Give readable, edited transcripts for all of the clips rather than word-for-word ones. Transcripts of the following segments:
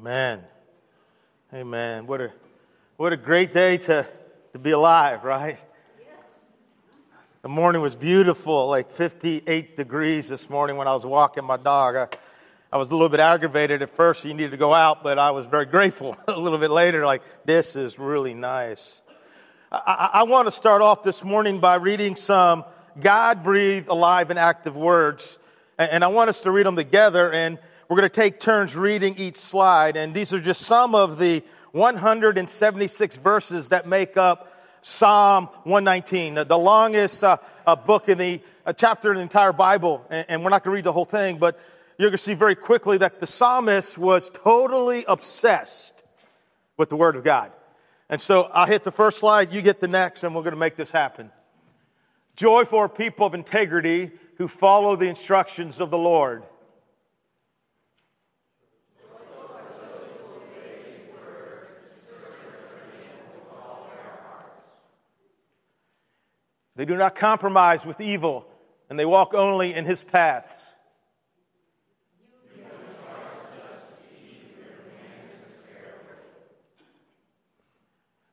Man, hey man, what a great day to be alive, right? The morning was beautiful, like 58 degrees this morning when I was walking my dog. I was a little bit aggravated at first, so you needed to go out, but I was very grateful. A little bit later, like, this is really nice. I want to start off this morning by reading some God-breathed, alive, and active words, and I want us to read them together, and we're going to take turns reading each slide, and these are just some of the 176 verses that make up Psalm 119, the longest book in the chapter in the entire Bible, and we're not going to read the whole thing, but you're going to see very quickly that the psalmist was totally obsessed with the Word of God. And so I'll hit the first slide, you get the next, and we're going to make this happen. Joy for a people of integrity who follow the instructions of the Lord. They do not compromise with evil, and they walk only in His paths.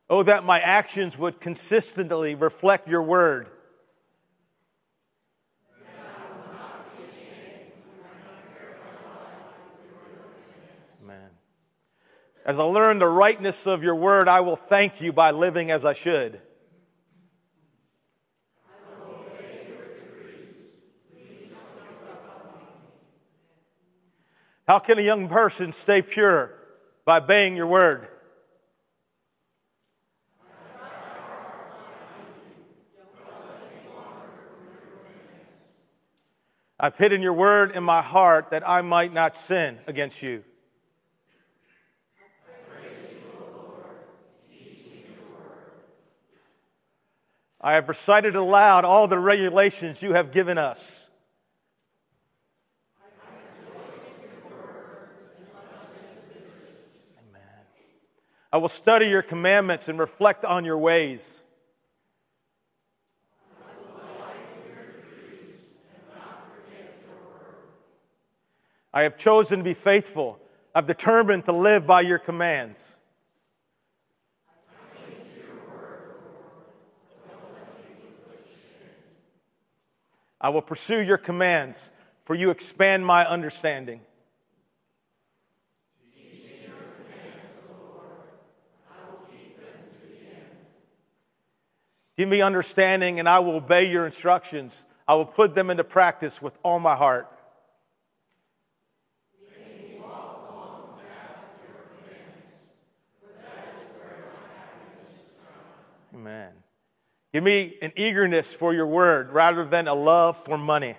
Oh, that my actions would consistently reflect Your word. Amen. As I learn the rightness of Your word, I will thank You by living as I should. How can a young person stay pure? By obeying Your word. I've hidden Your word in my heart that I might not sin against You. I have recited aloud all the regulations You have given us. I will study Your commandments and reflect on Your ways. I will delight in Your decrees and not forget Your word. I have chosen to be faithful. I've determined to live by Your commands. I cling to Your word, Lord. Don't let me be put to shame. I will pursue Your commands, for You expand my understanding. Give me understanding, and I will obey Your instructions. I will put them into practice with all my heart. Make me walk along the paths of Your commands, for that is where my happiness is from. Amen. Give me an eagerness for Your word rather than a love for money.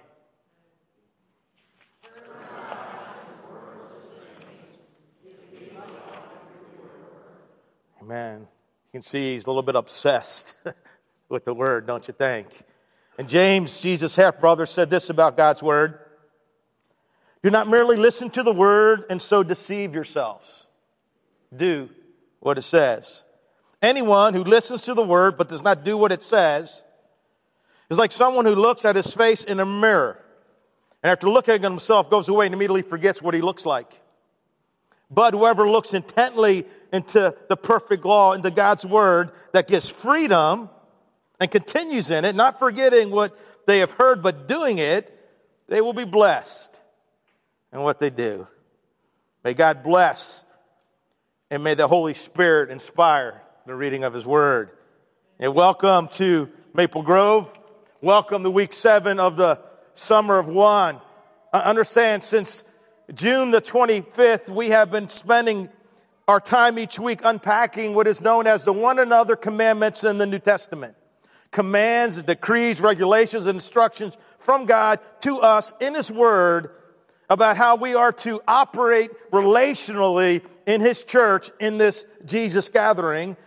Amen. You can see he's a little bit obsessed with the word, don't you think? And James, Jesus' half-brother, said this about God's word. Do not merely listen to the word and so deceive yourselves. Do what it says. Anyone who listens to the word but does not do what it says is like someone who looks at his face in a mirror and after looking at himself goes away and immediately forgets what he looks like. But whoever looks intently into the perfect law, into God's word that gives freedom and continues in it, not forgetting what they have heard, but doing it, they will be blessed in what they do. May God bless, and may the Holy Spirit inspire the reading of His word. And welcome to Maple Grove. Welcome to week 7 of the Summer of One. I understand since June the 25th, we have been spending our time each week unpacking what is known as the one another commandments in the New Testament. Commands, decrees, regulations, and instructions from God to us in His word about how we are to operate relationally in His church in this Jesus gathering,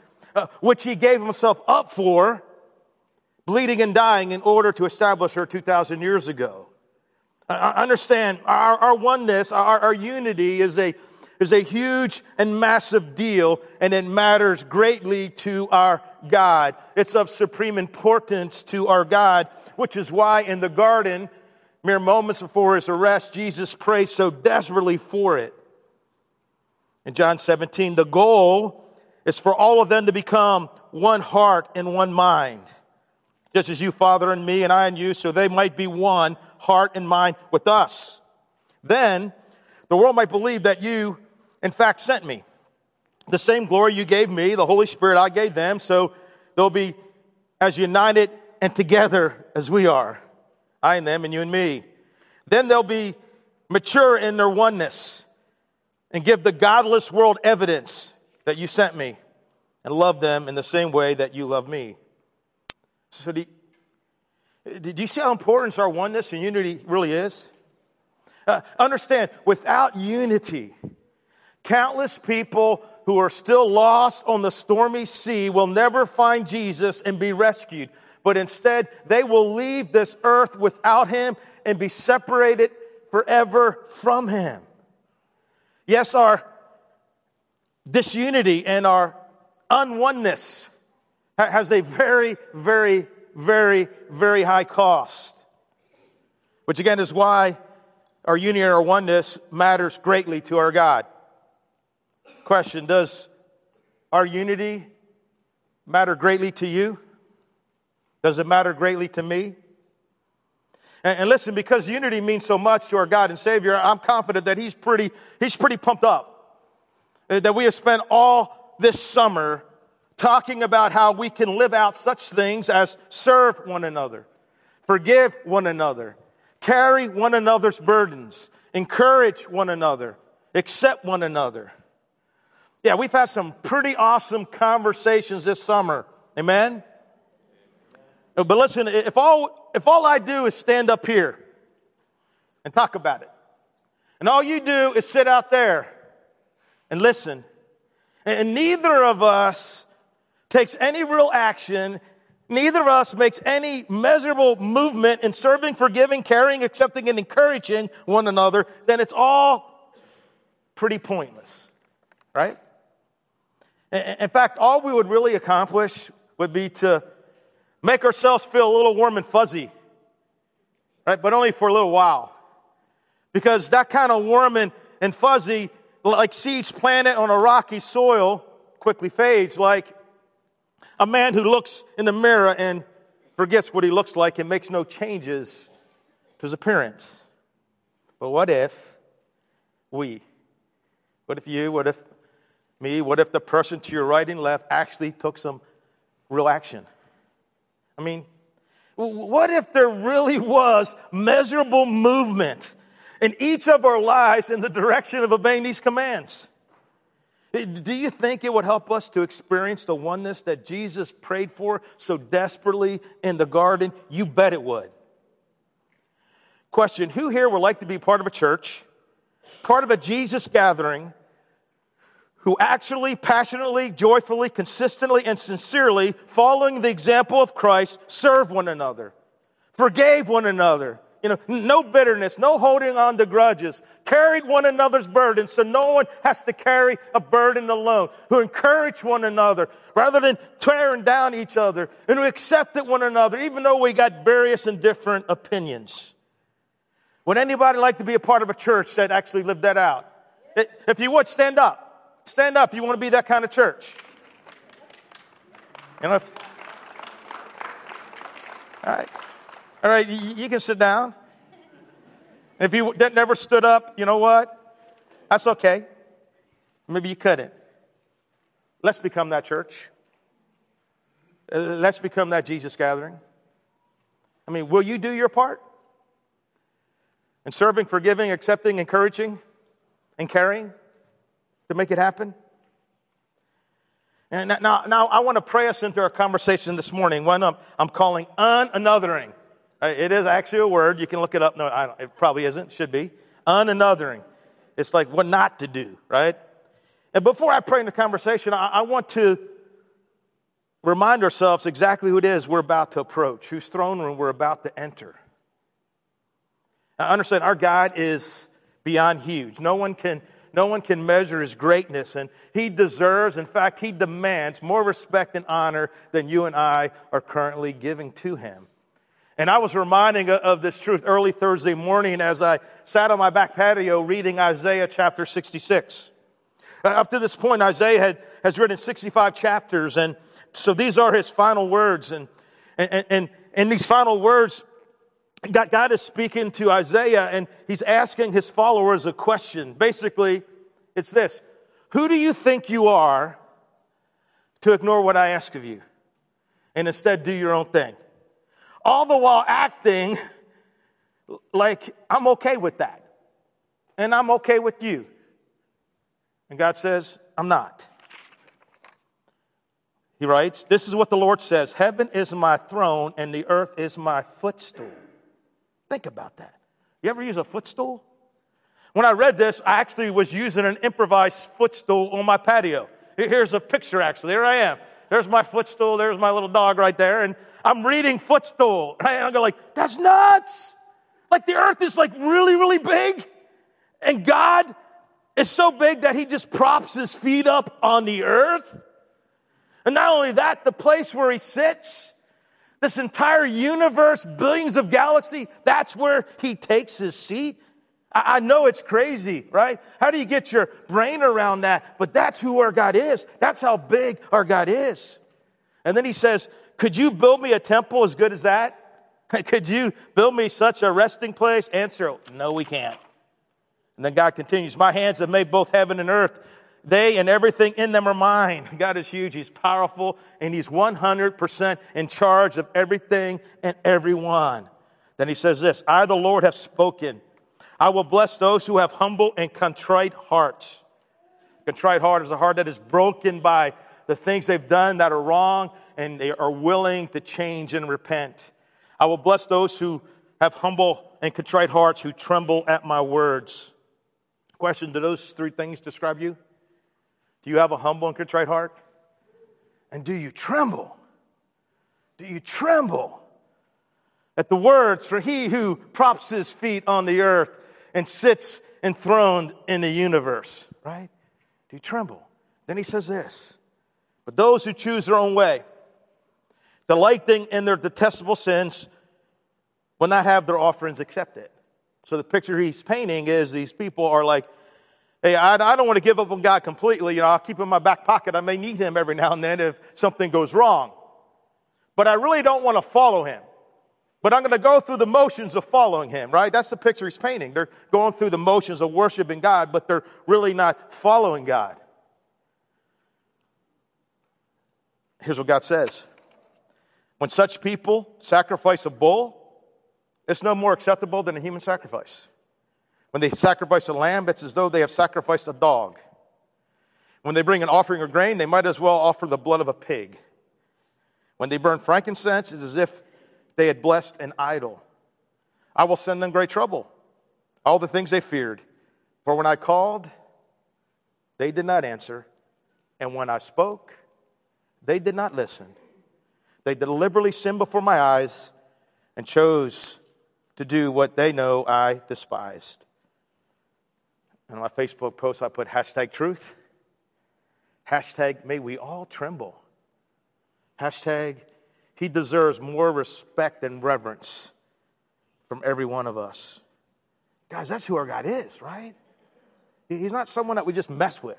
which He gave Himself up for, bleeding and dying in order to establish her 2,000 years ago. I understand our oneness, our unity is a huge and massive deal, and it matters greatly to our God. It's of supreme importance to our God, which is why in the garden, mere moments before His arrest, Jesus prayed so desperately for it. In John 17, the goal is for all of them to become one heart and one mind. Just as you, Father, and me, and I and you, so they might be one heart and mind with us. Then the world might believe that you, in fact, sent me. The same glory you gave me, the Holy Spirit I gave them, so they'll be as united and together as we are. I and them and you and me. Then they'll be mature in their oneness and give the godless world evidence that you sent me and love them in the same way that you love me. So do you see how important our oneness and unity really is? Understand, without unity, countless people who are still lost on the stormy sea will never find Jesus and be rescued. But instead, they will leave this earth without him and be separated forever from him. Yes, our disunity and our unoneness has a very, very, very, very high cost. Which again is why our unity and our oneness matters greatly to our God. Question, does our unity matter greatly to you? Does it matter greatly to me? And listen, because unity means so much to our God and Savior, I'm confident that He's pretty pumped up. That we have spent all this summer talking about how we can live out such things as serve one another, forgive one another, carry one another's burdens, encourage one another, accept one another. Yeah, we've had some pretty awesome conversations this summer. Amen? But listen, if all I do is stand up here and talk about it, and all you do is sit out there and listen, and neither of us takes any real action, neither of us makes any measurable movement in serving, forgiving, caring, accepting, and encouraging one another, then it's all pretty pointless, right? In fact, all we would really accomplish would be to make ourselves feel a little warm and fuzzy, right? But only for a little while. Because that kind of warm and fuzzy, like seeds planted on a rocky soil, quickly fades, like a man who looks in the mirror and forgets what he looks like and makes no changes to his appearance. But what if we, what if you, what if me, what if the person to your right and left actually took some real action? I mean, what if there really was measurable movement in each of our lives in the direction of obeying these commands? Do you think it would help us to experience the oneness that Jesus prayed for so desperately in the garden? You bet it would. Question, who here would like to be part of a church, part of a Jesus gathering, who actually, passionately, joyfully, consistently, and sincerely, following the example of Christ, served one another, forgave one another, no bitterness, no holding on to grudges, carried one another's burdens so no one has to carry a burden alone, who encouraged one another rather than tearing down each other, and who accepted one another even though we got various and different opinions? Would anybody like to be a part of a church that actually lived that out? If you would, stand up. Stand up. You want to be that kind of church. All right. You can sit down. If you never stood up, you know what? That's okay. Maybe you couldn't. Let's become that church. Let's become that Jesus gathering. I mean, will you do your part? In serving, forgiving, accepting, encouraging, and caring? To make it happen? And now I want to pray us into our conversation this morning. One I'm calling unanothering. It is actually a word. You can look it up. No, it probably isn't. Should be. Unanothering. It's like what not to do, right? And before I pray into conversation, I want to remind ourselves exactly who it is we're about to approach, whose throne room we're about to enter. Now, understand, our God is beyond huge. No one can measure his greatness, and he deserves, in fact, he demands more respect and honor than you and I are currently giving to him. And I was reminding of this truth early Thursday morning as I sat on my back patio reading Isaiah chapter 66. Up to this point, Isaiah has written 65 chapters, and so these are his final words. And these final words, God is speaking to Isaiah, and he's asking his followers a question. Basically, it's this: who do you think you are to ignore what I ask of you and instead do your own thing? All the while acting like I'm okay with that and I'm okay with you. And God says, I'm not. He writes, this is what the Lord says: heaven is my throne and the earth is my footstool. Think about that. You ever use a footstool? When I read this, I actually was using an improvised footstool on my patio. Here's a picture, actually. Here I am. There's my footstool. There's my little dog right there. And I'm reading footstool. And I go like, that's nuts. Like the earth is like really, really big. And God is so big that he just props his feet up on the earth. And not only that, the place where he sits, this entire universe, billions of galaxies, that's where he takes his seat. I know it's crazy, right? How do you get your brain around that? But that's who our God is. That's how big our God is. And then he says, could you build me a temple as good as that? Could you build me such a resting place? Answer, no, we can't. And then God continues, my hands have made both heaven and earth. They and everything in them are mine. God is huge. He's powerful. And he's 100% in charge of everything and everyone. Then he says this, I, the Lord, have spoken. I will bless those who have humble and contrite hearts. Contrite heart is a heart that is broken by the things they've done that are wrong, and they are willing to change and repent. I will bless those who have humble and contrite hearts, who tremble at my words. Question, do those three things describe you? Do you have a humble and contrite heart? And do you tremble? Do you tremble at the words for he who props his feet on the earth and sits enthroned in the universe, right? Do you tremble? Then he says this, but those who choose their own way, delighting in their detestable sins, will not have their offerings accepted. So the picture he's painting is these people are like, hey, I don't want to give up on God completely. You know, I'll keep him in my back pocket. I may need him every now and then if something goes wrong. But I really don't want to follow him. But I'm going to go through the motions of following him, right? That's the picture he's painting. They're going through the motions of worshiping God, but they're really not following God. Here's what God says. When such people sacrifice a bull, it's no more acceptable than a human sacrifice. When they sacrifice a lamb, it's as though they have sacrificed a dog. When they bring an offering of grain, they might as well offer the blood of a pig. When they burn frankincense, it's as if they had blessed an idol. I will send them great trouble, all the things they feared. For when I called, they did not answer. And when I spoke, they did not listen. They deliberately sinned before my eyes and chose to do what they know I despised. And on my Facebook post, I put hashtag truth. Hashtag may we all tremble. Hashtag he deserves more respect and reverence from every one of us. Guys, that's who our God is, right? He's not someone that we just mess with.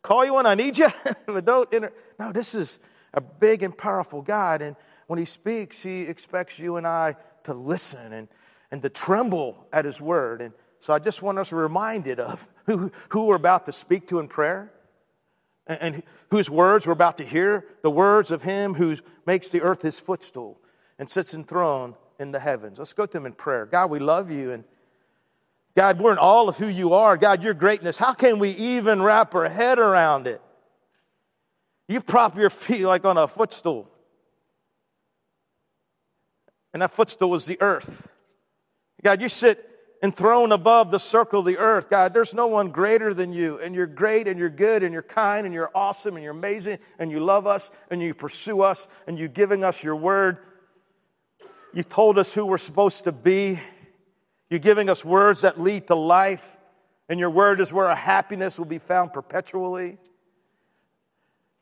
Call you when I need you, but don't enter. No, this is a big and powerful God. And when he speaks, he expects you and I to listen and to tremble at his word. And so I just want us reminded of who we're about to speak to in prayer, and whose words we're about to hear, the words of him who makes the earth his footstool and sits enthroned in the heavens. Let's go to him in prayer. God, we love you, and God, we're in awe of who you are. God, your greatness, how can we even wrap our head around it? You prop your feet like on a footstool, and that footstool is the earth. God, you sit enthroned above the circle of the earth. God, there's no one greater than you. And you're great, and you're good, and you're kind, and you're awesome, and you're amazing, and you love us, and you pursue us, and you're giving us your word. You've told us who we're supposed to be. You're giving us words that lead to life, and your word is where our happiness will be found perpetually.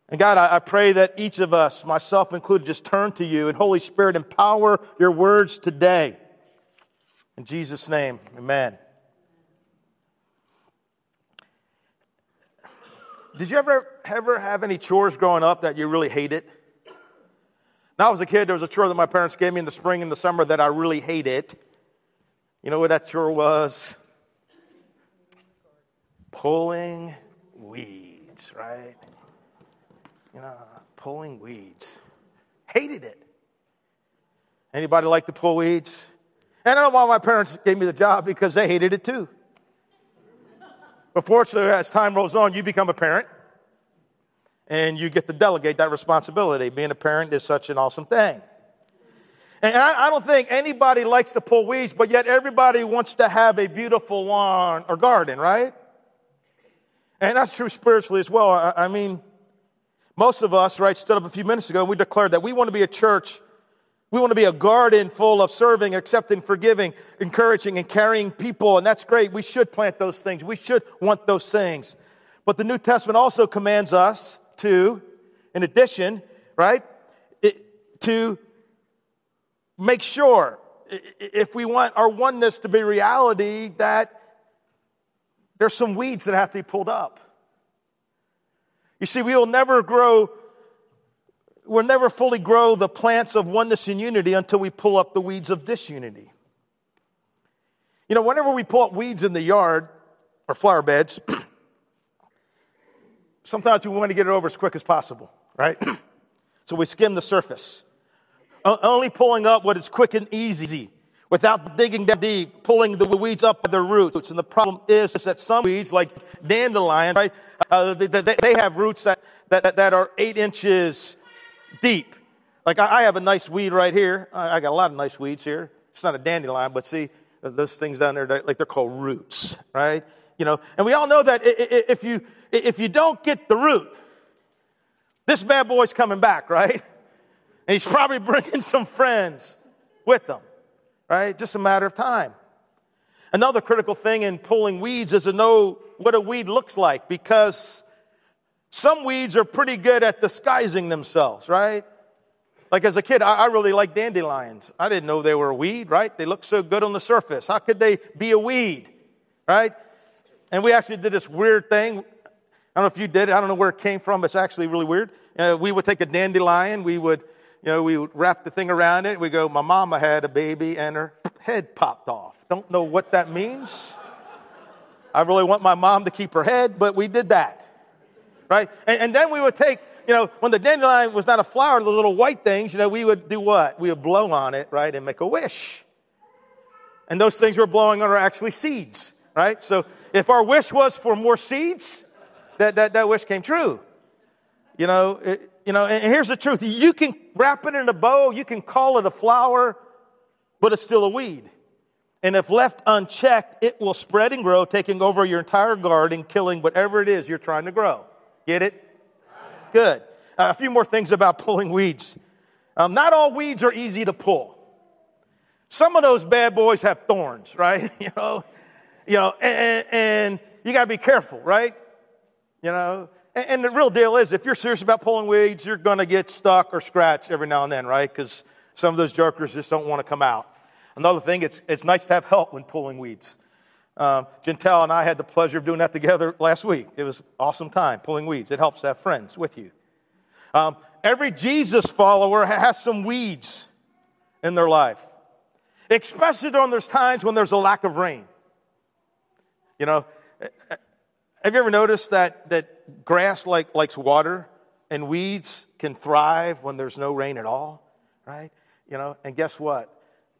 And God, I pray that each of us, myself included, just turn to you. And Holy Spirit, empower your words today. In Jesus' name, amen. Did you ever have any chores growing up that you really hated? When I was a kid, there was a chore that my parents gave me in the spring and the summer that I really hated. You know what that chore was? Pulling weeds, right? You know, pulling weeds. Hated it. Anybody like to pull weeds? And I don't know why my parents gave me the job, because they hated it too. But fortunately, as time rolls on, you become a parent. And you get to delegate that responsibility. Being a parent is such an awesome thing. And I don't think anybody likes to pull weeds, but yet everybody wants to have a beautiful lawn or garden, right? And that's true spiritually as well. I mean, most of us, right, stood up a few minutes ago and we declared that we want to be a church. We want to be a garden full of serving, accepting, forgiving, encouraging, and carrying people. And that's great. We should plant those things. We should want those things. But the New Testament also commands us to, in addition, right, to make sure, if we want our oneness to be reality, that there's some weeds that have to be pulled up. You see, we'll never fully grow the plants of oneness and unity until we pull up the weeds of disunity. You know, whenever we pull up weeds in the yard or flower beds, sometimes we want to get it over as quick as possible, right? So we skim the surface, only pulling up what is quick and easy, without digging down deep, pulling the weeds up by their roots. And the problem is that some weeds, like dandelion, right? They have roots that are 8 inches deep. Like I have a nice weed right here. I got a lot of nice weeds here. It's not a dandelion, but see those things down there, like they're called roots, right? You know, and we all know that if you don't get the root, this bad boy's coming back, right? And he's probably bringing some friends with him, right? Just a matter of time. Another critical thing in pulling weeds is to know what a weed looks like, because some weeds are pretty good at disguising themselves, right? Like as a kid, I really liked dandelions. I didn't know they were a weed, right? They looked so good on the surface. How could they be a weed, right? And we actually did this weird thing. I don't know if you did it. I don't know where it came from. It's actually really weird. We would take a dandelion. We would wrap the thing around it. We go, my mama had a baby and her head popped off. Don't know what that means. I really want my mom to keep her head, but we did that, right? And then we would take, when the dandelion was not a flower, the little white things, we would do what? We would blow on it, right, and make a wish. And those things we're blowing on are actually seeds, right? So if our wish was for more seeds, that wish came true. And here's the truth. You can wrap it in a bow, you can call it a flower, but it's still a weed. And if left unchecked, it will spread and grow, taking over your entire garden, killing whatever it is you're trying to grow. Get it? Good. A few more things about pulling weeds. Not all weeds are easy to pull. Some of those bad boys have thorns, right? And you got to be careful, right? And the real deal is, if you're serious about pulling weeds, you're going to get stuck or scratched every now and then, right? Because some of those jerkers just don't want to come out. Another thing, it's nice to have help when pulling weeds. Gentel and I had the pleasure of doing that together last week. It was an awesome time, pulling weeds. It helps to have friends with you. Every Jesus follower has some weeds in their life, especially during those times when there's a lack of rain. Have you ever noticed that grass likes water, and weeds can thrive when there's no rain at all, right? And guess what?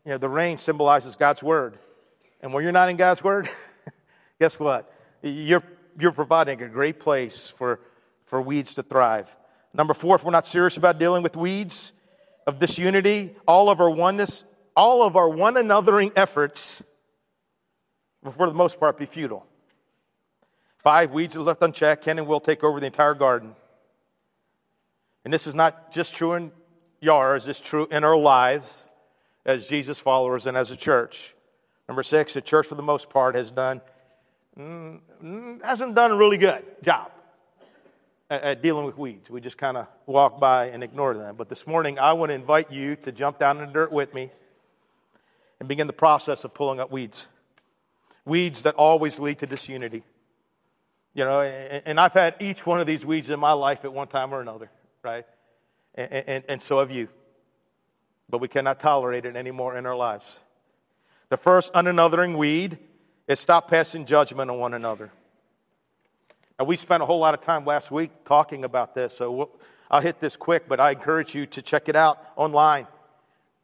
The rain symbolizes God's word. And when you're not in God's word, guess what? You're providing a great place for weeds to thrive. Number 4, if we're not serious about dealing with weeds of disunity, all of our one anothering efforts will, for the most part, be futile. 5, weeds are left unchecked can and will take over the entire garden. And this is not just true in yards, it's true in our lives as Jesus followers and as a church. Number 6, the church for the most part hasn't done a really good job at dealing with weeds. We just kind of walk by and ignore them. But this morning, I want to invite you to jump down in the dirt with me and begin the process of pulling up weeds. Weeds that always lead to disunity. You know, and I've had each one of these weeds in my life at one time or another, right? And so have you. But we cannot tolerate it anymore in our lives. The first unanothering weed is stop passing judgment on one another. And we spent a whole lot of time last week talking about this, so I'll hit this quick, but I encourage you to check it out online.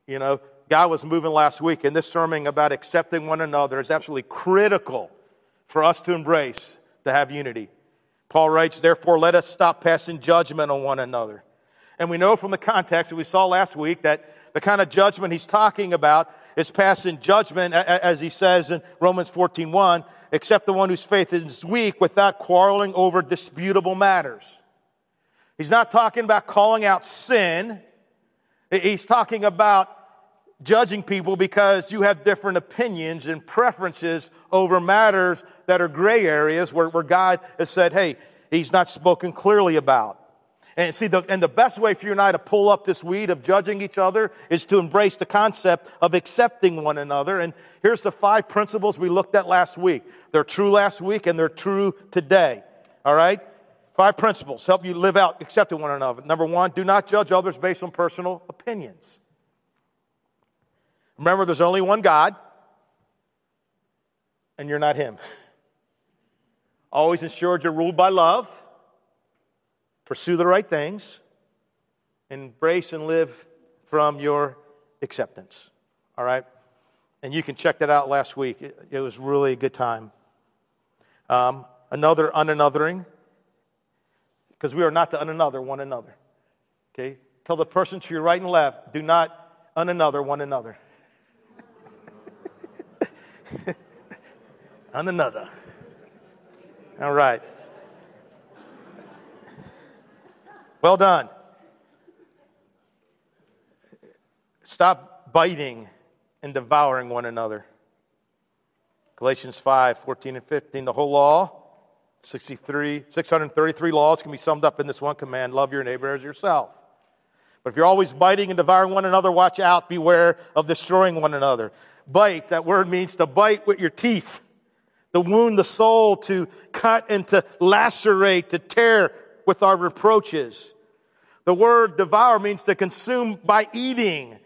You know, God was moving last week, and this sermon about accepting one another is absolutely critical for us to embrace, to have unity. Paul writes, therefore, let us stop passing judgment on one another. And we know from the context that we saw last week that the kind of judgment he's talking about is passing judgment, as he says in Romans 14:1, except the one whose faith is weak without quarreling over disputable matters. He's not talking about calling out sin. He's talking about judging people because you have different opinions and preferences over matters that are gray areas where God has said, hey, he's not spoken clearly about. And see, the best way for you and I to pull up this weed of judging each other is to embrace the concept of accepting one another. And here's the 5 principles we looked at last week. They're true last week and they're true today. All right? 5 principles help you live out accepting one another. Number 1, do not judge others based on personal opinions. Remember, there's only one God, and you're not him. Always ensure you're ruled by love. Pursue the right things, embrace and live from your acceptance, all right? And you can check that out last week. It was really a good time. Another unanothering, because we are not to unanother one another, okay? Tell the person to your right and left, do not unanother one another. Unanother. All right. Well done. Stop biting and devouring one another. Galatians 5, 14 and 15, the whole law, 633 laws can be summed up in this one command, love your neighbor as yourself. But if you're always biting and devouring one another, watch out, beware of destroying one another. Bite, that word means to bite with your teeth, to wound the soul, to cut and to lacerate, to tear with our reproaches. The word devour means to consume by eating,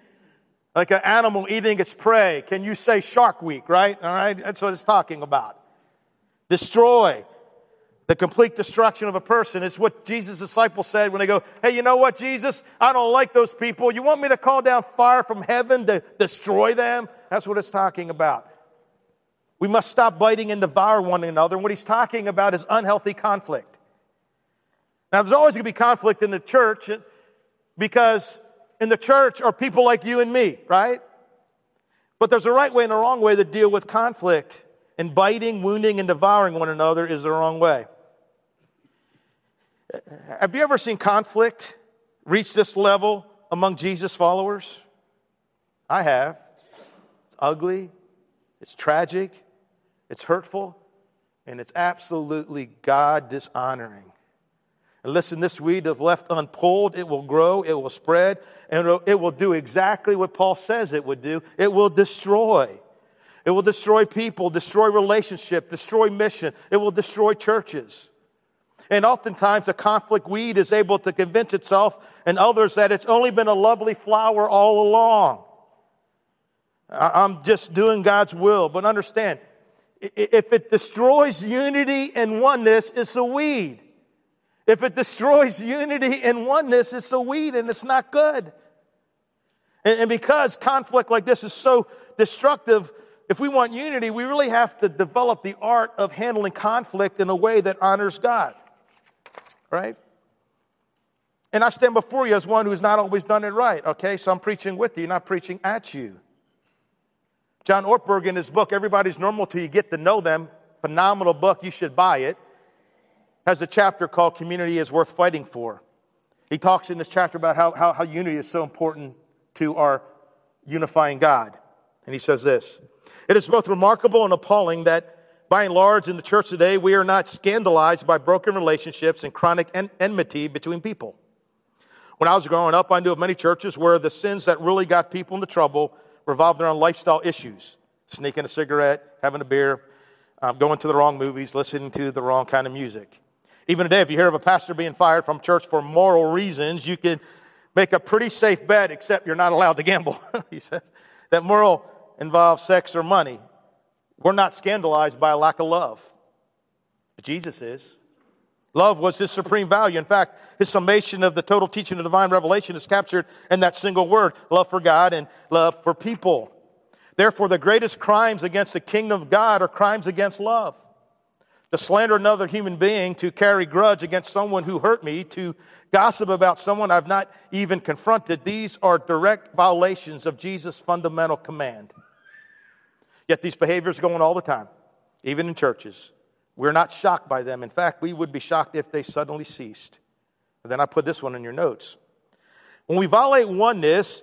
like an animal eating its prey. Can you say Shark Week, right? All right, that's what it's talking about. Destroy. The complete destruction of a person is what Jesus' disciples said when they go, hey, you know what, Jesus? I don't like those people. You want me to call down fire from heaven to destroy them? That's what it's talking about. We must stop biting and devour one another. And what he's talking about is unhealthy conflict. Now, there's always going to be conflict in the church because in the church are people like you and me, right? But there's a right way and a wrong way to deal with conflict. And biting, wounding, and devouring one another is the wrong way. Have you ever seen conflict reach this level among Jesus' followers? I have. It's ugly. It's tragic. It's hurtful. And it's absolutely God dishonoring. And listen, this weed, if left unpulled, it will grow, it will spread, and it will do exactly what Paul says it would do. It will destroy. It will destroy people, destroy relationship, destroy mission. It will destroy churches. And oftentimes, a conflict weed is able to convince itself and others that it's only been a lovely flower all along. I'm just doing God's will. But understand, if it destroys unity and oneness, it's a weed. If it destroys unity and oneness, it's a weed and it's not good. And because conflict like this is so destructive, if we want unity, we really have to develop the art of handling conflict in a way that honors God, right? And I stand before you as one who's not always done it right, okay? So I'm preaching with you, not preaching at you. John Ortberg, in his book, Everybody's Normal Till You Get to Know Them, phenomenal book, you should buy it, has a chapter called Community is Worth Fighting For. He talks in this chapter about how unity is so important to our unifying God. And he says this, it is both remarkable and appalling that by and large in the church today, we are not scandalized by broken relationships and chronic enmity between people. When I was growing up, I knew of many churches where the sins that really got people into trouble revolved around lifestyle issues, sneaking a cigarette, having a beer, going to the wrong movies, listening to the wrong kind of music. Even today, if you hear of a pastor being fired from church for moral reasons, you could make a pretty safe bet, except you're not allowed to gamble. He said that moral involves sex or money. We're not scandalized by a lack of love. But Jesus is. Love was his supreme value. In fact, his summation of the total teaching of divine revelation is captured in that single word, love for God and love for people. Therefore, the greatest crimes against the kingdom of God are crimes against love. To slander another human being, to carry grudge against someone who hurt me, to gossip about someone I've not even confronted, these are direct violations of Jesus' fundamental command. Yet these behaviors go on all the time, even in churches. We're not shocked by them. In fact, we would be shocked if they suddenly ceased. And then I put this one in your notes. When we violate oneness,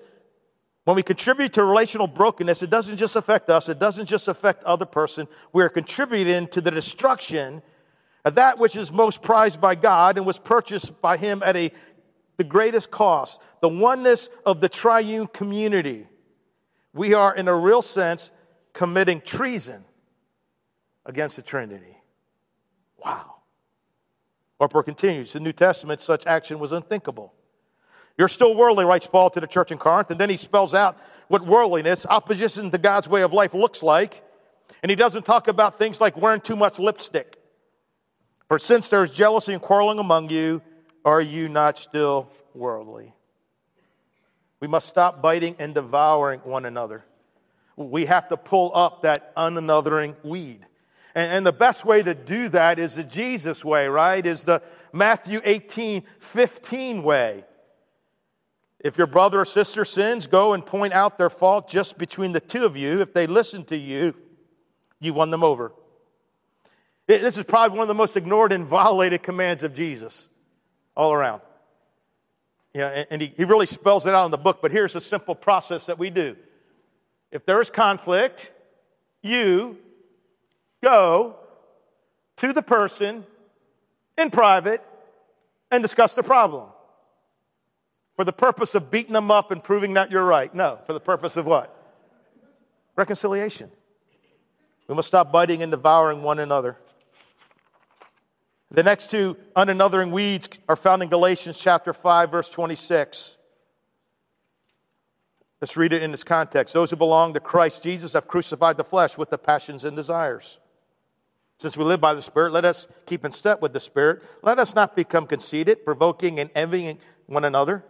when we contribute to relational brokenness, it doesn't just affect us. It doesn't just affect the other person. We are contributing to the destruction of that which is most prized by God and was purchased by him at the greatest cost, the oneness of the triune community. We are, in a real sense, committing treason against the Trinity. Wow. Ortberg continues, in the New Testament, such action was unthinkable. You're still worldly, writes Paul to the church in Corinth, and then he spells out what worldliness, opposition to God's way of life, looks like, and he doesn't talk about things like wearing too much lipstick. For since there is jealousy and quarreling among you, are you not still worldly? We must stop biting and devouring one another. We have to pull up that unothering weed. And the best way to do that is the Jesus way, right? Is the Matthew 18, 15 way. If your brother or sister sins, go and point out their fault just between the two of you. If they listen to you, you won them over. This is probably one of the most ignored and violated commands of Jesus all around. Yeah, and he really spells it out in the book, but here's a simple process that we do. If there is conflict, you go to the person in private and discuss the problem. For the purpose of beating them up and proving that you're right. No, for the purpose of what? Reconciliation. We must stop biting and devouring one another. The next two unothering weeds are found in Galatians chapter 5, verse 26. Let's read it in this context. Those who belong to Christ Jesus have crucified the flesh with the passions and desires. Since we live by the Spirit, let us keep in step with the Spirit. Let us not become conceited, provoking and envying one another.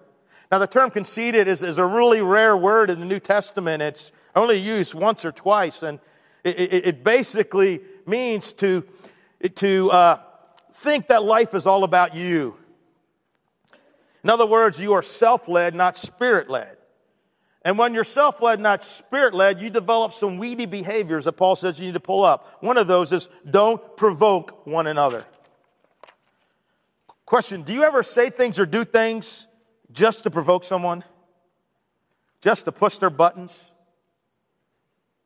Now, the term conceited is a really rare word in the New Testament. It's only used once or twice, and it basically means to think that life is all about you. In other words, you are self-led, not Spirit-led. And when you're self-led, not Spirit-led, you develop some weedy behaviors that Paul says you need to pull up. One of those is don't provoke one another. Question, do you ever say things or do things just to provoke someone? Just to push their buttons?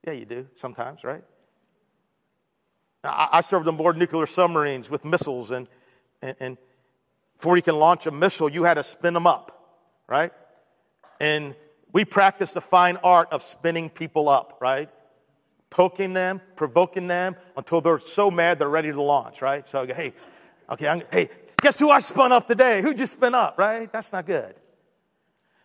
Yeah, you do sometimes, right? I served on board nuclear submarines with missiles, and before you can launch a missile, you had to spin them up, right? And we practice the fine art of spinning people up, right? Poking them, provoking them until they're so mad they're ready to launch, right? So, hey, okay, hey, guess who I spun up today? Who'd you spin up, right? That's not good.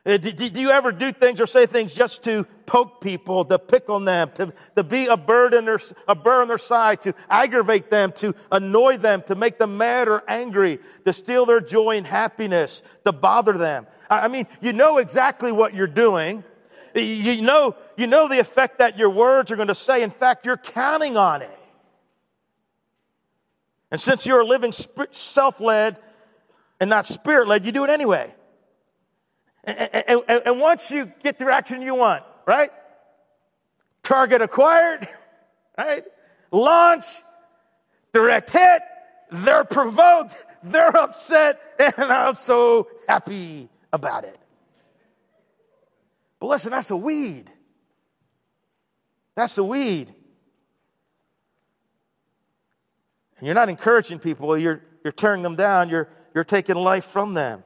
Do you ever do things or say things just to poke people, to pick on them, to be a bird on their side, to aggravate them, to annoy them, to make them mad or angry, to steal their joy and happiness, to bother them? I mean, you know exactly what you're doing. You know the effect that your words are going to say. In fact, you're counting on it. And since you're living self-led and not Spirit-led, you do it anyway. And once you get the reaction you want, right? Target acquired, right? Launch, direct hit, they're provoked, they're upset, and I'm so happy about it. But listen, that's a weed. That's a weed. And you're not encouraging people, you're tearing them down, you're taking life from them.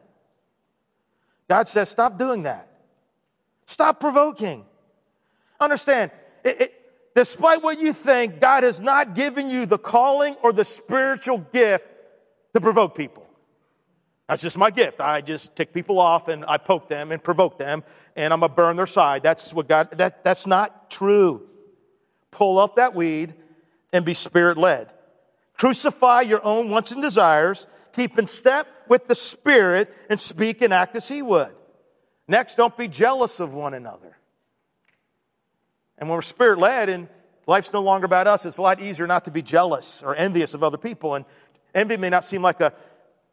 God says, stop doing that. Stop provoking. Understand, despite what you think, God has not given you the calling or the spiritual gift to provoke people. That's just my gift. I just tick people off and I poke them and provoke them and I'm going to burn their side. That's not true. Pull up that weed and be spirit-led. Crucify your own wants and desires. Keep in step with the Spirit and speak and act as He would. Next, don't be jealous of one another. And when we're spirit-led and life's no longer about us, it's a lot easier not to be jealous or envious of other people. And envy may not seem like a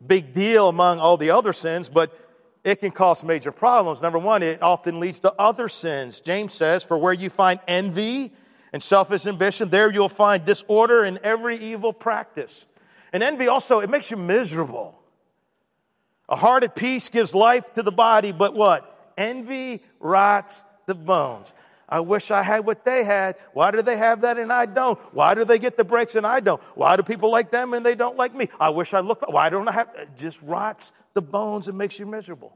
big deal among all the other sins, but it can cause major problems. Number one, it often leads to other sins. James says, for where you find envy and selfish ambition, there you'll find disorder and every evil practice. And envy also, it makes you miserable. A heart at peace gives life to the body, but what? Envy rots the bones. I wish I had what they had. Why do they have that and I don't? Why do they get the breaks and I don't? Why do people like them and they don't like me? I wish I looked, why don't I have? It just rots the bones and makes you miserable.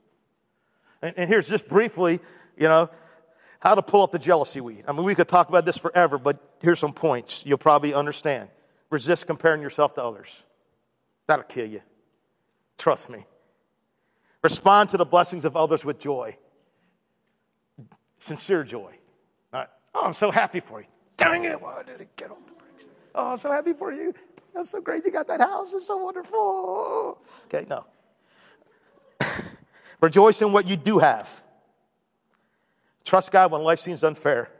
And here's just briefly, how to pull up the jealousy weed. I mean, we could talk about this forever, but here's some points you'll probably understand. Resist comparing yourself to others. That'll kill you. Trust me. Respond to the blessings of others with joy. Sincere joy. Oh, I'm so happy for you. Dang it, why did it get on the brakes? Oh, I'm so happy for you. That's so great. You got that house. It's so wonderful. Okay, no. Rejoice in what you do have. Trust God when life seems unfair.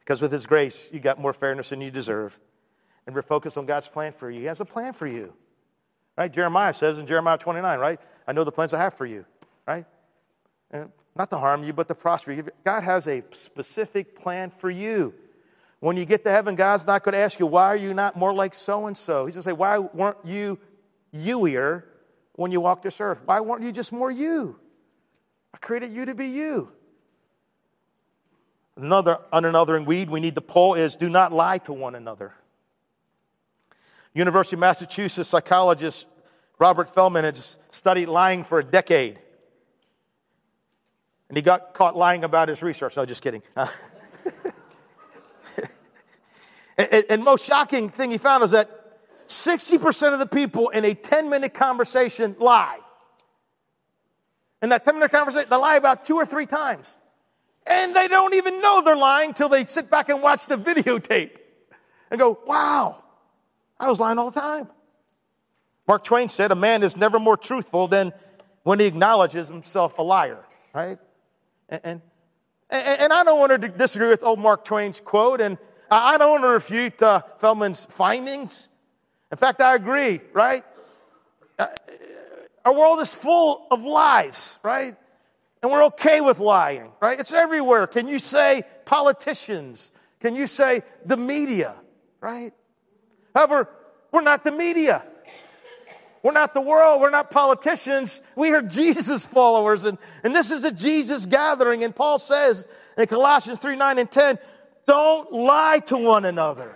Because with His grace, you got more fairness than you deserve. And we're focused on God's plan for you. He has a plan for you. Right? Jeremiah says in Jeremiah 29, right? I know the plans I have for you. Right? And not to harm you, but to prosper you. God has a specific plan for you. When you get to heaven, God's not going to ask you, why are you not more like so-and-so? He's going to say, why weren't you youier when you walked this earth? Why weren't you just more you? I created you to be you. Another weed we need to pull is do not lie to one another. University of Massachusetts psychologist Robert Feldman has studied lying for a decade. And he got caught lying about his research. No, just kidding. And most shocking thing he found is that 60% of the people in a 10-minute conversation lie. In that 10-minute conversation, they lie about 2 or 3 times. And they don't even know they're lying till they sit back and watch the videotape and go, wow, I was lying all the time. Mark Twain said, a man is never more truthful than when he acknowledges himself a liar. Right? And I don't want to disagree with old Mark Twain's quote, and I don't want to refute Feldman's findings. In fact, I agree, right? Our world is full of lies, right? And we're okay with lying, right? It's everywhere. Can you say politicians? Can you say the media, right? However, we're not the media. We're not the world. We're not politicians. We are Jesus followers. And this is a Jesus gathering. And Paul says in Colossians 3, 9, and 10, don't lie to one another.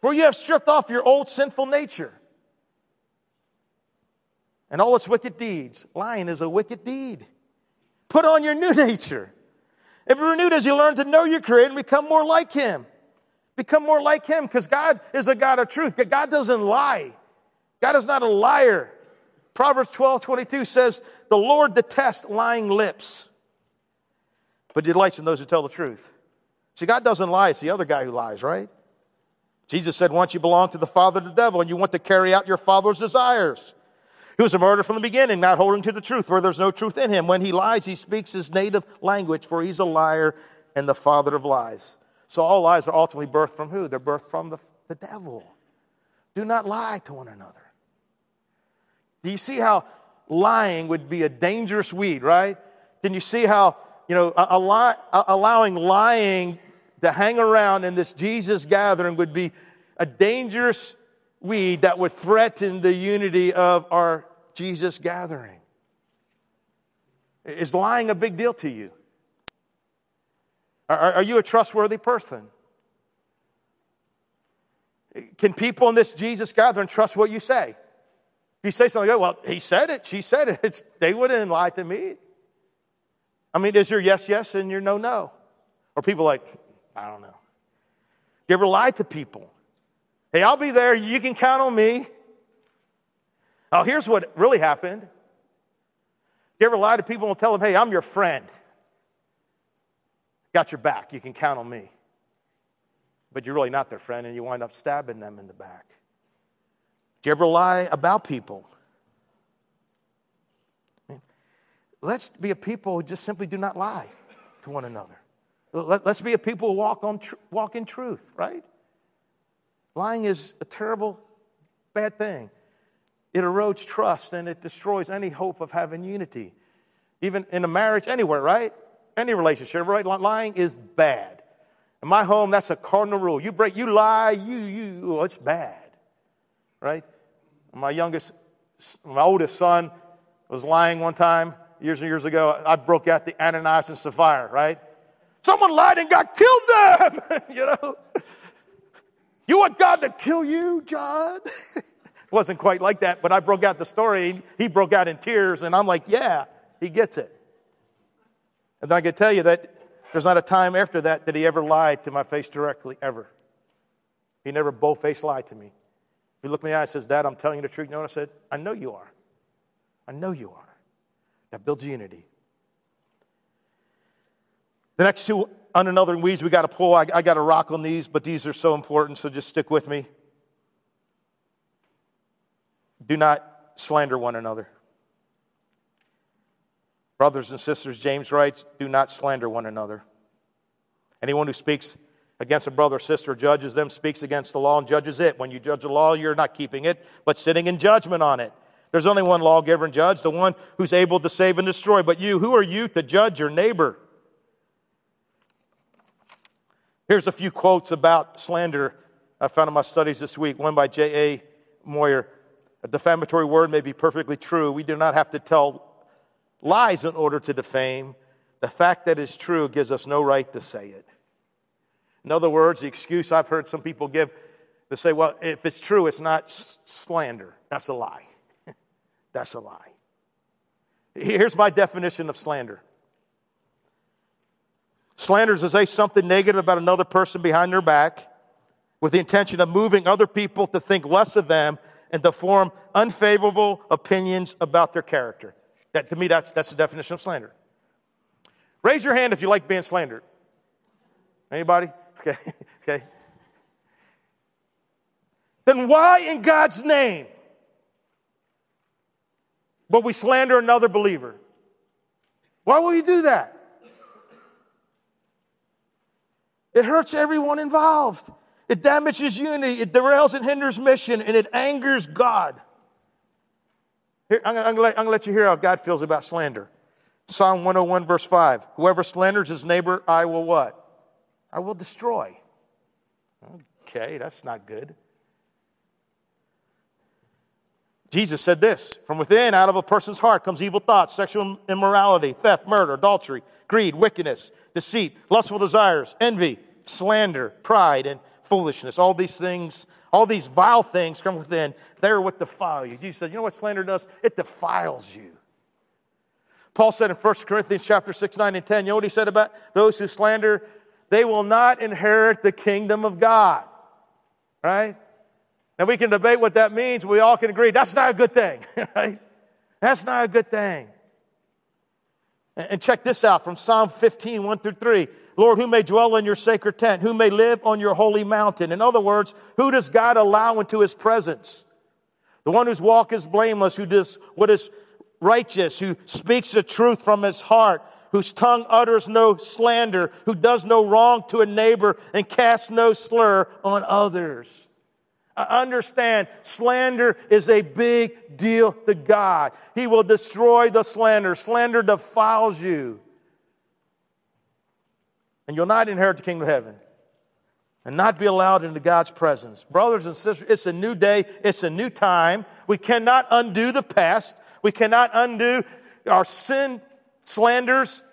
For you have stripped off your old sinful nature and all its wicked deeds. Lying is a wicked deed. Put on your new nature. And be renewed as you learn to know your Creator and become more like Him. Become more like Him, because God is a God of truth. God doesn't lie. God is not a liar. Proverbs 12, 22 says, the Lord detests lying lips, but delights in those who tell the truth. See, God doesn't lie. It's the other guy who lies, right? Jesus said, once you belong to the father of the devil, and you want to carry out your father's desires. He was a murderer from the beginning, not holding to the truth, where there's no truth in him. When he lies, he speaks his native language, for he's a liar and the father of lies. So all lies are ultimately birthed from who? They're birthed from the devil. Do not lie to one another. Do you see how lying would be a dangerous weed, right? Can you see how, allowing lying to hang around in this Jesus gathering would be a dangerous weed that would threaten the unity of our Jesus gathering? Is lying a big deal to you? Are you a trustworthy person? Can people in this Jesus gathering trust what you say? If you say something, well, he said it, she said it. They wouldn't lie to me. I mean, is your yes, yes, and your no, no? Or people like, I don't know. Do you ever lie to people? Hey, I'll be there. You can count on me. Oh, here's what really happened. Do you ever lie to people and tell them, hey, I'm your friend. Got your back. You can count on me. But you're really not their friend, and you wind up stabbing them in the back. Do you ever lie about people? I mean, let's be a people who just simply do not lie to one another. Let's be a people who walk in truth, right? Lying is a terrible, bad thing. It erodes trust, and it destroys any hope of having unity. Even in a marriage, anywhere, right? Any relationship, right? Lying is bad. In my home, that's a cardinal rule. You lie, it's bad, right? My oldest son was lying one time, years and years ago. I broke out the Ananias and Sapphira, right? Someone lied and God killed them, you know? You want God to kill you, John? It wasn't quite like that, but I broke out the story. He broke out in tears, and I'm like, yeah, he gets it. And then I can tell you that there's not a time after that that he ever lied to my face directly, ever. He never bold-faced lied to me. He looked me in the eye and says, Dad, I'm telling you the truth. You know what I said? I know you are. I know you are. That builds unity. The next two unanother weeds we got to pull. I got to rock on these, but these are so important, so just stick with me. Do not slander one another. Brothers and sisters, James writes, do not slander one another. Anyone who speaks against a brother or sister or judges them speaks against the law and judges it. When you judge the law, you're not keeping it, but sitting in judgment on it. There's only one lawgiver and judge, the one who's able to save and destroy. But you, who are you to judge your neighbor? Here's a few quotes about slander I found in my studies this week. One by J.A. Moyer. A defamatory word may be perfectly true. We do not have to tell lies in order to defame. The fact that it's true gives us no right to say it. In other words, the excuse I've heard some people give to say, well, if it's true, it's not slander. That's a lie. That's a lie. Here's my definition of slander. Slander is to say something negative about another person behind their back with the intention of moving other people to think less of them and to form unfavorable opinions about their character. That, to me, that's the definition of slander. Raise your hand if you like being slandered. Anybody? Okay. Then why in God's name would we slander another believer? Why would we do that? It hurts everyone involved. It damages unity. It derails and hinders mission, and it angers God. Here, I'm going to let you hear how God feels about slander. Psalm 101, verse 5. Whoever slanders his neighbor, I will what? I will destroy. Okay, that's not good. Jesus said this, from within, out of a person's heart, comes evil thoughts, sexual immorality, theft, murder, adultery, greed, wickedness, deceit, lustful desires, envy, slander, pride, and foolishness. All these things, all these vile things come within. They're what defile you. Jesus said, you know what slander does? It defiles you. Paul said in 1 Corinthians chapter 6, 9, and 10, you know what he said about those who slander? They will not inherit the kingdom of God. Right? Now, we can debate what that means. We all can agree that's not a good thing, right? That's not a good thing. And check this out from Psalm 15, 1 through 3. Lord, who may dwell in your sacred tent? Who may live on your holy mountain? In other words, who does God allow into his presence? The one whose walk is blameless, who does what is righteous, who speaks the truth from his heart, whose tongue utters no slander, who does no wrong to a neighbor and casts no slur on others. I understand slander is a big deal to God. He will destroy the slander. Slander defiles you. And you'll not inherit the kingdom of heaven and not be allowed into God's presence. Brothers and sisters, it's a new day. It's a new time. We cannot undo the past. We cannot undo our sin, slanders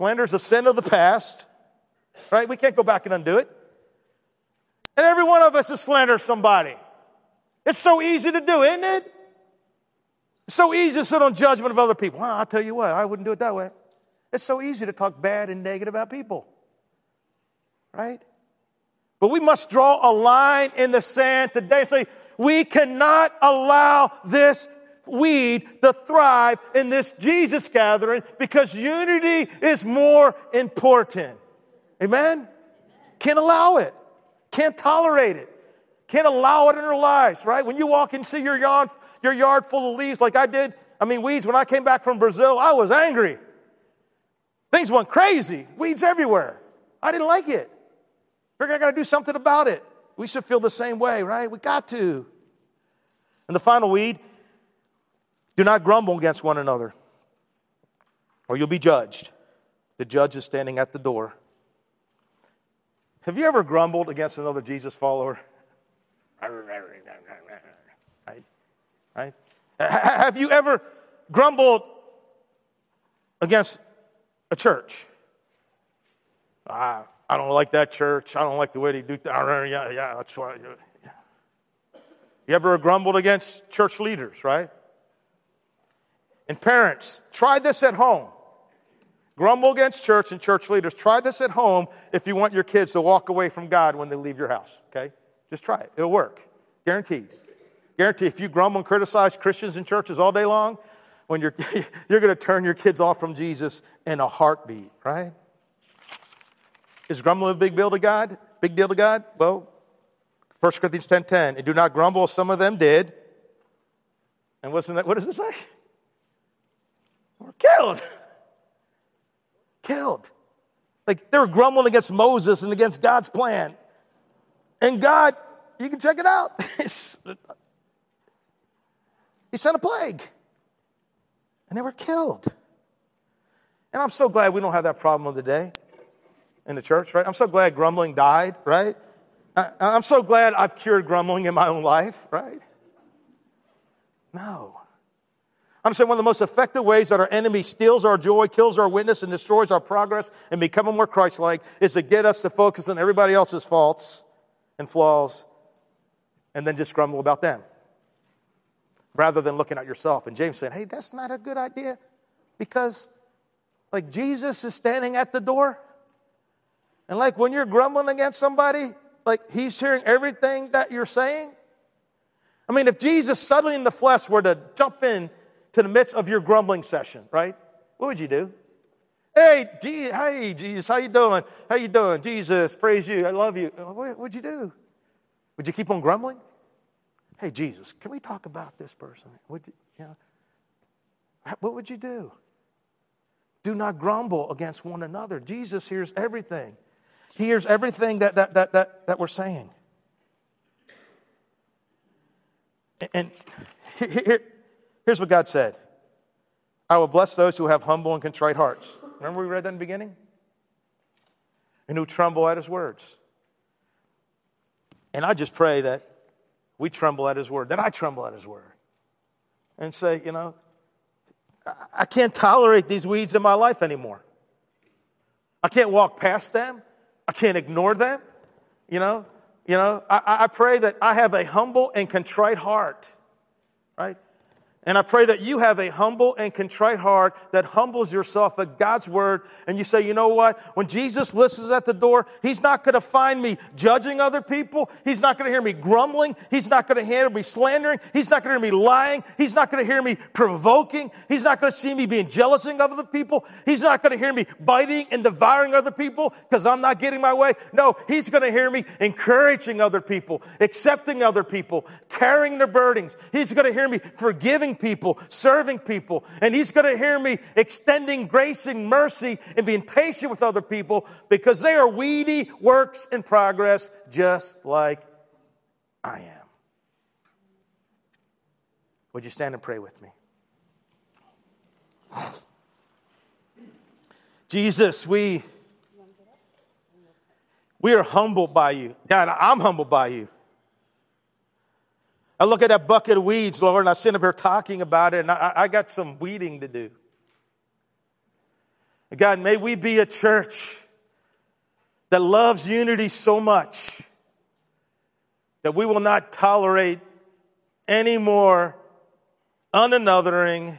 of sin of the past. Right? We can't go back and undo it. And every one of us is slandering somebody. It's so easy to do, isn't it? It's so easy to sit on judgment of other people. Well, I'll tell you what, I wouldn't do it that way. It's so easy to talk bad and negative about people, right? But we must draw a line in the sand today and say, we cannot allow this weed to thrive in this Jesus gathering because unity is more important. Amen? Can't allow it. Can't tolerate it. Can't allow it in our lives, right? When you walk and see your yard full of leaves like I did, weeds, when I came back from Brazil, I was angry. Things went crazy. Weeds everywhere. I didn't like it. Figured I got to do something about it. We should feel the same way, right? We got to. And the final weed, do not grumble against one another, or you'll be judged. The judge is standing at the door. Have you ever grumbled against another Jesus follower? Right? Have you ever grumbled against a church? I don't like that church. I don't like the way they do things. Yeah, that's why. Yeah. You ever grumbled against church leaders, right? And parents, try this at home. Grumble against church and church leaders. Try this at home if you want your kids to walk away from God when they leave your house, okay? Just try it. It'll work. Guaranteed. Guaranteed. If you grumble and criticize Christians and churches all day long, when you're going to turn your kids off from Jesus in a heartbeat, right? Is grumbling a big deal to God? Big deal to God? Well, 1 Corinthians 10:10, and do not grumble, some of them did. And what does it say? We're killed. Killed. Like, they were grumbling against Moses and against God's plan. And God, you can check it out. He sent a plague. And they were killed. And I'm so glad we don't have that problem today in the church, right? I'm so glad grumbling died, right? I'm so glad I've cured grumbling in my own life, right? No. I'm saying one of the most effective ways that our enemy steals our joy, kills our witness, and destroys our progress and becoming more Christ-like is to get us to focus on everybody else's faults and flaws and then just grumble about them rather than looking at yourself. And James said, hey, that's not a good idea because, like, Jesus is standing at the door. And, like, when you're grumbling against somebody, like, he's hearing everything that you're saying. If Jesus suddenly in the flesh were to jump in to the midst of your grumbling session, right? What would you do? Hey, Jesus, how you doing? How you doing? Jesus, praise you. I love you. What would you do? Would you keep on grumbling? Hey, Jesus, can we talk about this person? What would you do? Do not grumble against one another. Jesus hears everything. He hears everything that we're saying. And here's what God said. I will bless those who have humble and contrite hearts. Remember we read that in the beginning? And who tremble at his words. And I just pray that we tremble at his word, that I tremble at his word. And say, I can't tolerate these weeds in my life anymore. I can't walk past them. I can't ignore them. I pray that I have a humble and contrite heart, right? And I pray that you have a humble and contrite heart that humbles yourself at God's word. And you say, you know what? When Jesus listens at the door, he's not going to find me judging other people. He's not going to hear me grumbling. He's not going to hear me slandering. He's not going to hear me lying. He's not going to hear me provoking. He's not going to see me being jealous of other people. He's not going to hear me biting and devouring other people because I'm not getting my way. No, he's going to hear me encouraging other people, accepting other people, carrying their burdens. He's going to hear me forgiving people, serving people, and he's going to hear me extending grace and mercy and being patient with other people because they are weedy works in progress just like I am. Would you stand and pray with me? Jesus, we are humbled by you. God, I'm humbled by you. I look at that bucket of weeds, Lord, and I sit up here talking about it, and I got some weeding to do. God, may we be a church that loves unity so much that we will not tolerate any more unanothering,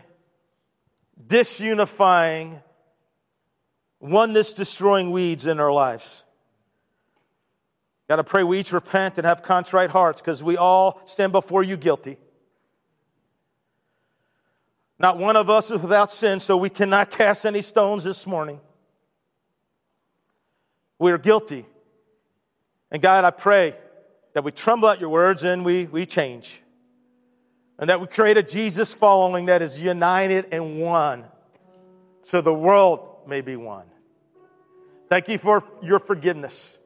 disunifying, one that's destroying weeds in our lives. Got to pray we each repent and have contrite hearts, because we all stand before you guilty. Not one of us is without sin, so we cannot cast any stones this morning. We are guilty. And God, I pray that we tremble at your words and we change. And that we create a Jesus following that is united and one, so the world may be one. Thank you for your forgiveness.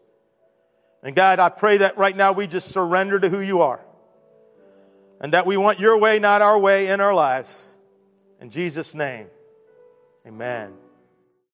And God, I pray that right now we just surrender to who you are. And that we want your way, not our way, in our lives. In Jesus' name, amen.